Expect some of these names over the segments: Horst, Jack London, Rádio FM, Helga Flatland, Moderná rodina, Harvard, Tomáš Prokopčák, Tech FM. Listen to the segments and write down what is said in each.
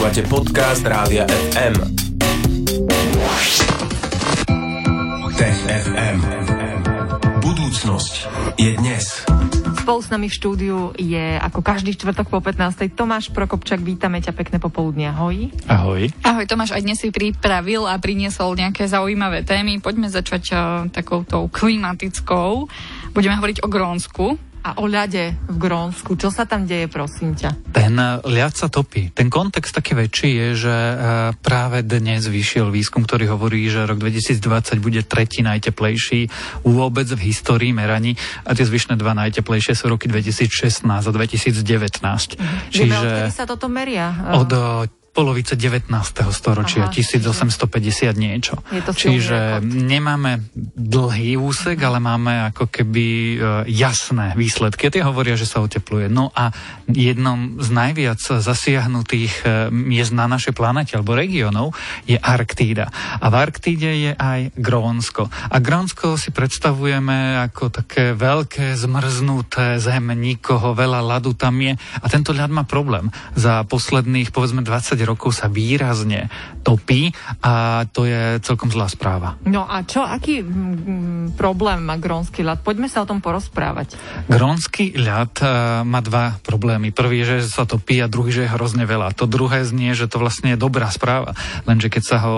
Počúvate podcast Rádia FM. Tech FM. Budúcnosť je dnes. Spolu s nami v štúdiu je ako každý štvrtok po 15. Tomáš Prokopčák, vítame ťa, pekné popoludne, ahoj. Ahoj. Ahoj Tomáš, aj dnes si pripravil a priniesol nejaké zaujímavé témy. Poďme začať takouto klimatickou. Budeme hovoriť o Grónsku. A o ľade v Grónsku. Čo sa tam deje, prosím ťa? Ten ľad sa topí. Ten kontext taký väčší je, že práve dnes vyšiel výskum, ktorý hovorí, že rok 2020 bude tretí najteplejší vôbec v histórii meraní a tie zvyšné dva najteplejšie sú roky 2016 a 2019. Čiže odkedy sa toto meria? Od polovice 19. storočia, 1850 niečo. Čiže nemáme dlhý úsek, ale máme ako keby jasné výsledky. Tie hovoria, že sa otepluje. No a jednom z najviac zasiahnutých miest na našej planete alebo regiónov je Arktída. A v Arktíde je aj Grónsko. A Grónsko si predstavujeme ako také veľké, zmrznuté, zem nikoho, veľa ľadu tam je. A tento ľad má problém. Za posledných, povedzme, 20 rokov sa výrazne topí a to je celkom zlá správa. No a aký problém má grónsky ľad? Poďme sa o tom porozprávať. Grónsky ľad má dva problémy. Prvý je, že sa topí a druhý, že je hrozne veľa. To druhé znie, že to vlastne je dobrá správa. Lenže keď sa ho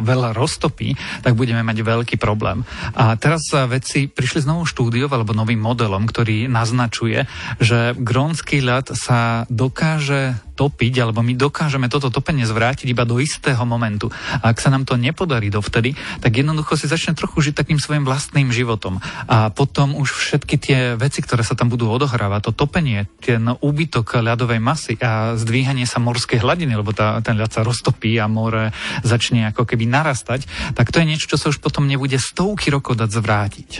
veľa roztopí, tak budeme mať veľký problém. A teraz vedci prišli s novou štúdiou alebo novým modelom, ktorý naznačuje, že grónsky ľad sa dokáže topiť, alebo my dokážeme toto topenie zvrátiť iba do istého momentu. A ak sa nám to nepodarí dovtedy, tak jednoducho si začne trochu žiť takým svojim vlastným životom. A potom už všetky tie veci, ktoré sa tam budú odohrávať, to topenie, ten úbytok ľadovej masy a zdvíhanie sa morskej hladiny, lebo ten ľad sa roztopí a more začne ako keby narastať, tak to je niečo, čo sa už potom nebude stovky rokov dať zvrátiť.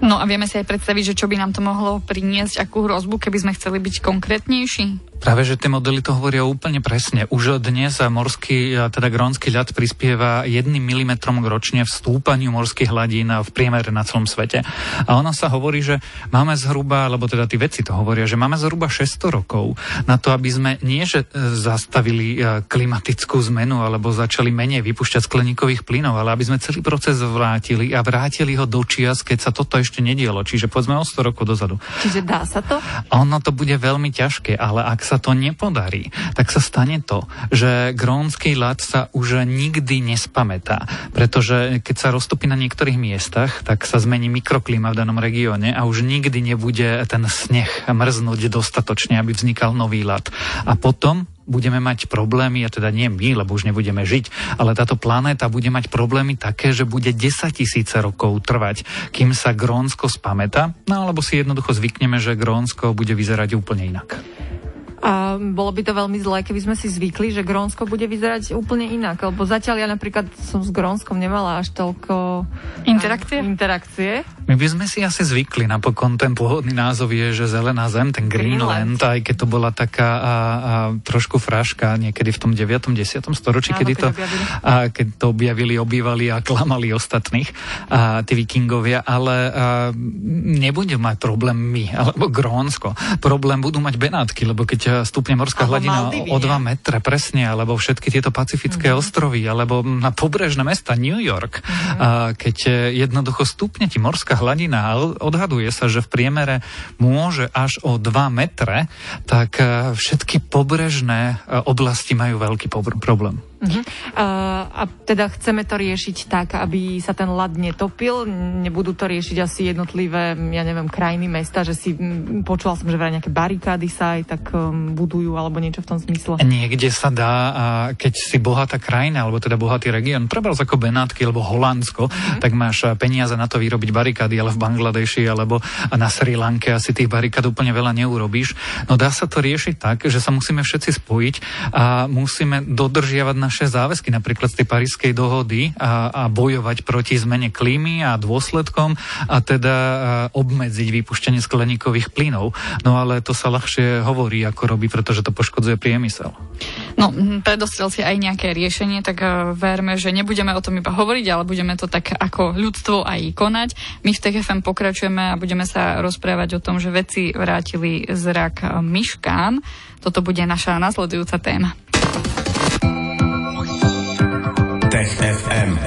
No a vieme si aj predstaviť, že čo by nám to mohlo priniesť, akú hrozbu, keby sme chceli byť konkrétnejší? Práve, že tie modely to hovoria úplne presne. Už dnes morský, teda grónsky ľad prispieva 1 milimetrom ročne v stúpaniu morských hladín v priemere na celom svete. A ono sa hovorí, že máme zhruba, alebo teda tí vedci to hovoria, že máme zhruba 600 rokov na to, aby sme nie že zastavili klimatickú zmenu alebo začali menej vypúšťať skleníkových plynov, ale aby sme celý proces vrátili a vrátili ho do čias, keď sa toto ešte nedielo. Čiže povedzme o 100 rokov dozadu. Čiže dá sa to? Ono to bude veľmi ťažké, ale ak sa to nepodarí, tak sa stane to, že grónsky ľad sa už nikdy nespamätá, pretože keď sa roztopí na niektorých miestach, tak sa zmení mikroklíma v danom regióne a už nikdy nebude ten sneh mrznúť dostatočne, aby vznikal nový ľad. A potom budeme mať problémy, a teda nie my, lebo už nebudeme žiť, ale táto planéta bude mať problémy také, že bude 10 000 rokov trvať, kým sa Grónsko spamätá, no alebo si jednoducho zvykneme, že Grónsko bude vyzerať úplne inak. A bolo by to veľmi zlé, keby sme si zvykli, že Grónsko bude vyzerať úplne inak. Lebo zatiaľ ja napríklad som s Grónskom nemala až toľko interakcie. My by sme si asi zvykli. Napokon ten pôvodný názov je, že zelená zem, ten Greenland, aj keď to bola taká trošku fraška niekedy v tom 9. 10. storočí, keď to objavili, obývali a klamali ostatných, tí vikingovia. Ale nebudeme mať problém my, alebo Grónsko. Problém budú mať Benátky, lebo keď stupne morská hladina o 2 metre, presne, alebo všetky tieto pacifické ostrovy, alebo na pobrežné mesta New York. Keď jednoducho stupne ti morská hladina a odhaduje sa, že v priemere môže až o 2 metre, tak všetky pobrežné oblasti majú veľký problém. A teda chceme to riešiť tak, aby sa ten ľad netopil. Nebudú to riešiť asi jednotlivé, ja neviem, krajiny, mesta, že si počúval som, že vraj nejaké barikády sa aj tak budujú alebo niečo v tom zmysle. Niekde sa dá, keď si bohatá krajina alebo teda bohatý región, prebral ako Benátky alebo Holandsko, tak máš peniaze na to vyrobiť barikády, ale v Bangladeši alebo na Sri Lanke asi tých barikád úplne veľa neurobíš. No dá sa to riešiť tak, že sa musíme všetci spojiť a musíme dodržiavať naše záväzky, napríklad z tej Parížskej dohody a bojovať proti zmene klímy a dôsledkom a teda obmedziť vypúšťanie skleníkových plynov. No ale to sa ľahšie hovorí, ako robí, pretože to poškodzuje priemysel. No, predostrel si aj nejaké riešenie, tak verme, že nebudeme o tom iba hovoriť, ale budeme to tak ako ľudstvo aj konať. My v Tech FM pokračujeme a budeme sa rozprávať o tom, že vedci vrátili zrak myškám. Toto bude naša nasledujúca téma. Tech FM.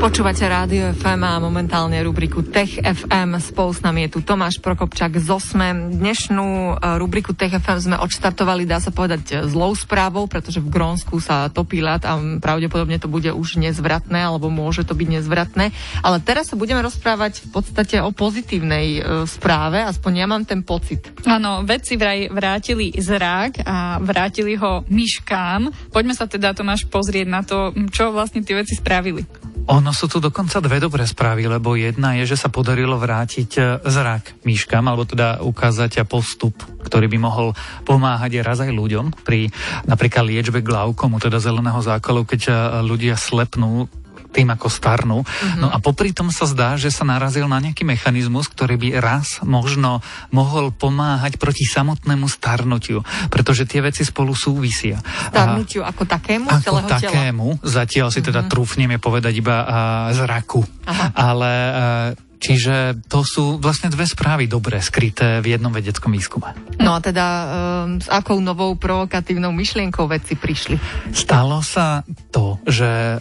Počúvate Rádio FM a momentálne rubriku Tech FM. Spolu s nami je tu Tomáš Prokopčák z Osme. Dnešnú rubriku Tech FM sme odštartovali, dá sa povedať, zlou správou, pretože v Grónsku sa topí ľad a pravdepodobne to bude už nezvratné, alebo môže to byť nezvratné. Ale teraz sa budeme rozprávať v podstate o pozitívnej správe, aspoň ja mám ten pocit. Áno, vedci vraj vrátili zrak a vrátili ho myškám. Poďme sa teda, Tomáš, pozrieť na to, čo vlastne tie veci spravili. Ono sú tu dokonca dve dobré správy, lebo jedna je, že sa podarilo vrátiť zrak myškám, alebo teda ukázať postup, ktorý by mohol pomáhať raz aj ľuďom pri napríklad liečbe glaukomu, teda zeleného zákalu, keď ľudia slepnú tým, ako starnú. No a popri tom sa zdá, že sa narazil na nejaký mechanizmus, ktorý by raz možno mohol pomáhať proti samotnému starnutiu, pretože tie veci spolu súvisia. Starnutiu ako takému? Ako takému. Zatiaľ si teda trúfneme povedať iba zraku. Aha. Ale... Čiže to sú vlastne dve správy dobre skryté v jednom vedeckom výskume. No a teda s akou novou provokatívnou myšlienkou vedci prišli? Stalo sa to, že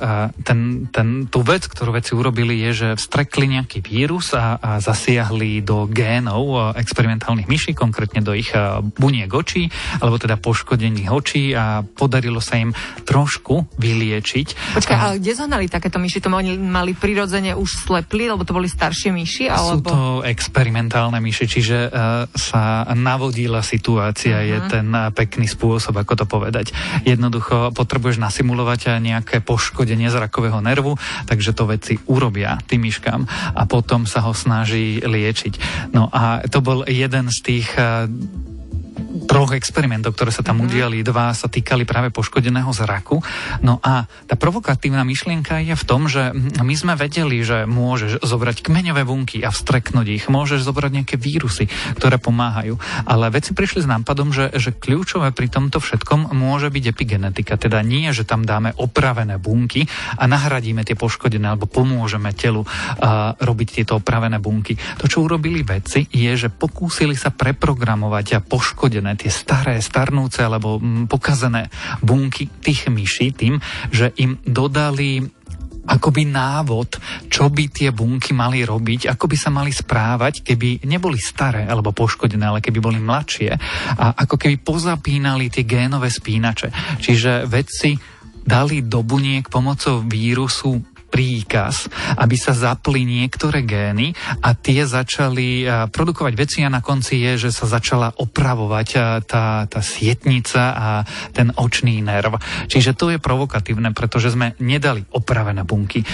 tú vec, ktorú vedci urobili, je, že vstrekli nejaký vírus a zasiahli do génov experimentálnych myší, konkrétne do ich buniek očí, alebo teda poškodených očí, a podarilo sa im trošku vyliečiť. Počkaj, ale kde zohnali takéto myši? To mali prirodzene už slepli, lebo to boli staršie myši, alebo... Sú to experimentálne myši, čiže sa navodila situácia, je ten pekný spôsob, ako to povedať. Jednoducho potrebuješ nasimulovať nejaké poškodenie zrakového nervu, takže to veci urobia tým myškám a potom sa ho snaží liečiť. No a to bol jeden z tých troch experimentov, ktoré sa tam udiali. Dva sa týkali práve poškodeného zraku. No a tá provokatívna myšlienka je v tom, že my sme vedeli, že môžeš zobrať kmeňové bunky a vstreknúť ich, môžeš zobrať nejaké vírusy, ktoré pomáhajú. Ale vedci prišli s nápadom, že kľúčové pri tomto všetkom môže byť epigenetika. Teda nie, že tam dáme opravené bunky a nahradíme tie poškodené, alebo pomôžeme telu robiť tieto opravené bunky. To, čo urobili vedci, je, že pokúsili sa preprogramovať a poškodiť tie staré, starnúce alebo pokazené bunky tých myší tým, že im dodali akoby návod, čo by tie bunky mali robiť, ako by sa mali správať, keby neboli staré alebo poškodené, ale keby boli mladšie, a ako keby pozapínali tie génové spínače. Čiže vedci dali do buniek pomocou vírusu príkaz, aby sa zapli niektoré gény a tie začali produkovať veci, a na konci je, že sa začala opravovať tá sietnica a ten očný nerv. Čiže to je provokatívne, pretože sme nedali opravené bunky,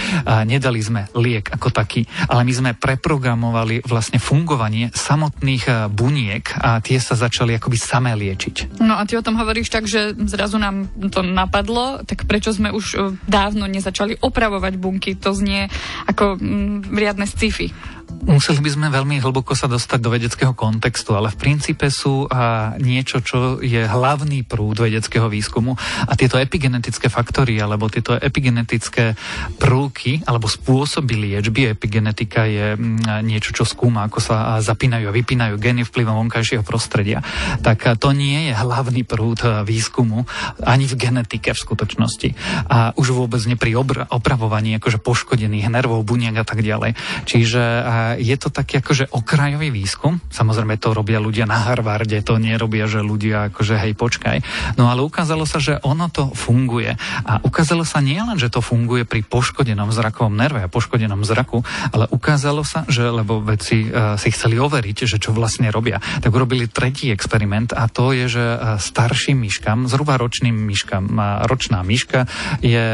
nedali sme liek ako taký, ale my sme preprogramovali vlastne fungovanie samotných buniek a tie sa začali akoby samé liečiť. No a ty o tom hovoríš tak, že zrazu nám to napadlo, tak prečo sme už dávno nezačali opravovať bunky? To znie ako riadne sci-fi. Museli by sme veľmi hlboko sa dostať do vedeckého kontextu, ale v princípe sú niečo, čo je hlavný prúd vedeckého výskumu, a tieto epigenetické faktory, alebo tieto epigenetické prvky, alebo spôsoby liečby. Epigenetika je niečo, čo skúma, ako sa zapínajú a vypínajú gény vplyvom vonkajšieho prostredia. Tak to nie je hlavný prúd výskumu ani v genetike v skutočnosti. A už vôbec nie pri opravovaní akože poškodených nervov, buniek a tak ďalej. Čiže je to taký akože okrajový výskum. Samozrejme to robia ľudia na Harvarde, to nerobia, že ľudia akože hej, počkaj. No ale ukázalo sa, že ono to funguje. A ukázalo sa nielen, že to funguje pri poškodenom zrakovom nerve a poškodenom zraku, ale ukázalo sa, že, lebo vedci si chceli overiť, že čo vlastne robia, tak urobili tretí experiment, a to je, že starším myškám, zhruba ročným myškám, ročná myška je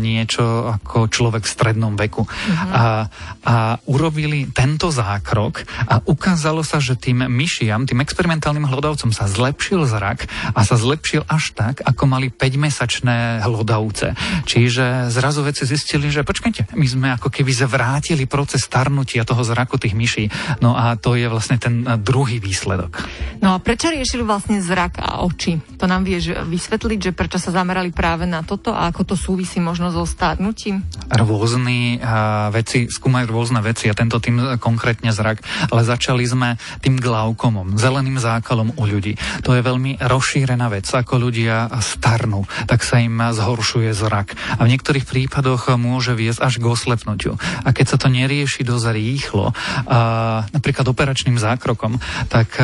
niečo ako človek v strednom veku. A urobili tento zákrok a ukázalo sa, že tým myšiam, tým experimentálnym hlodavcom sa zlepšil zrak, a sa zlepšil až tak, ako mali 5-mesačné hlodavce. Čiže zrazu vedci zistili, že počkajte, my sme ako keby zvrátili proces starnutia toho zraku tých myší. No a to je vlastne ten druhý výsledok. No a prečo riešili vlastne zrak a oči? To nám vieš vysvetliť, že prečo sa zamerali práve na toto a ako to súvisí možno so starnutím? Rôzne veci, skúmajú rôzne veci a tento tým konkrétne zrak, ale začali sme tým glaukomom, zeleným zákalom u ľudí. To je veľmi rozšírená vec, ako ľudia starnú, tak sa im zhoršuje zrak. A v niektorých prípadoch môže viesť až k oslepnutiu. A keď sa to nerieši dosť rýchlo, napríklad operačným zákrokom, tak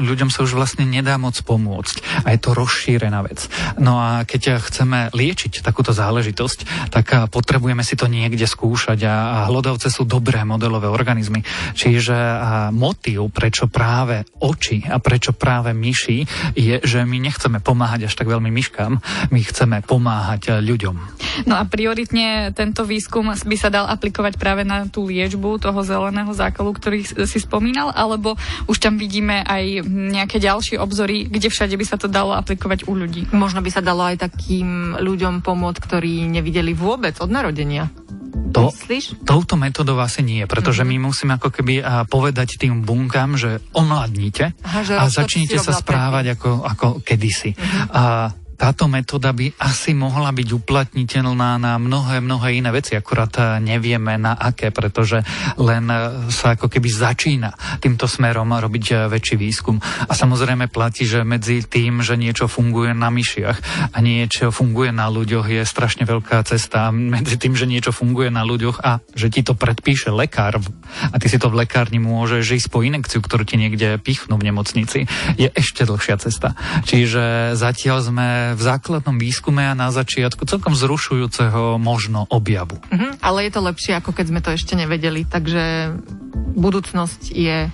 ľuďom sa už vlastne nedá moc pomôcť. A je to rozšírená vec. No a keď chceme liečiť takúto záležitosť, tak potrebujeme si to niekde skúšať a hlodavce sú dobré modelové organizmy. Čiže motív, prečo práve oči a prečo práve myši, je, že my nechceme pomáhať až tak veľmi myškám, my chceme pomáhať ľuďom. No a prioritne tento výskum by sa dal aplikovať práve na tú liečbu toho zeleného zákalu, ktorý si spomínal, alebo už tam vidíme aj nejaké ďalšie obzory, kde všade by sa to dalo aplikovať u ľudí. Možno by sa dalo aj takým ľuďom pomôcť, ktorí nevideli vôbec od narodenia. Touto metodou asi nie, pretože my musíme ako keby povedať tým bunkám, že omladnite a začnite sa správať ako kedysi. Táto metóda by asi mohla byť uplatniteľná na mnohé iné veci, akurát nevieme na aké, pretože len sa ako keby začína týmto smerom robiť väčší výskum. A samozrejme platí, že medzi tým, že niečo funguje na myšiach a niečo funguje na ľuďoch, je strašne veľká cesta. Medzi tým, že niečo funguje na ľuďoch a že ti to predpíše lekár a ty si to v lekárni môžeš ísť po injekciu, ktorú ti niekde pichnú v nemocnici, je ešte dlhšia cesta. Čiže zatiaľ sme v základnom výskume a na začiatku celkom zrušujúceho možno objavu. Ale je to lepšie, ako keď sme to ešte nevedeli, takže budúcnosť je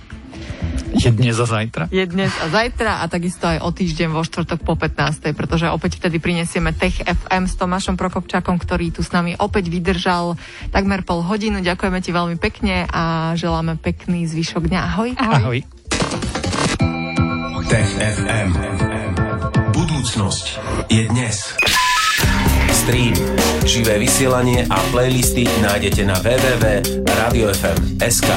dnes a zajtra. Je dnes a zajtra a takisto aj o týždeň vo štvrtok po 15. pretože opäť vtedy prinesieme Tech FM s Tomášom Prokopčákom, ktorý tu s nami opäť vydržal takmer pol hodinu. Ďakujeme ti veľmi pekne a želáme pekný zvyšok dňa. Ahoj. Ahoj. Tech FM. Budúcnosť je dnes. Stream, živé vysielanie a playlisty nájdete na www.radiofm.sk.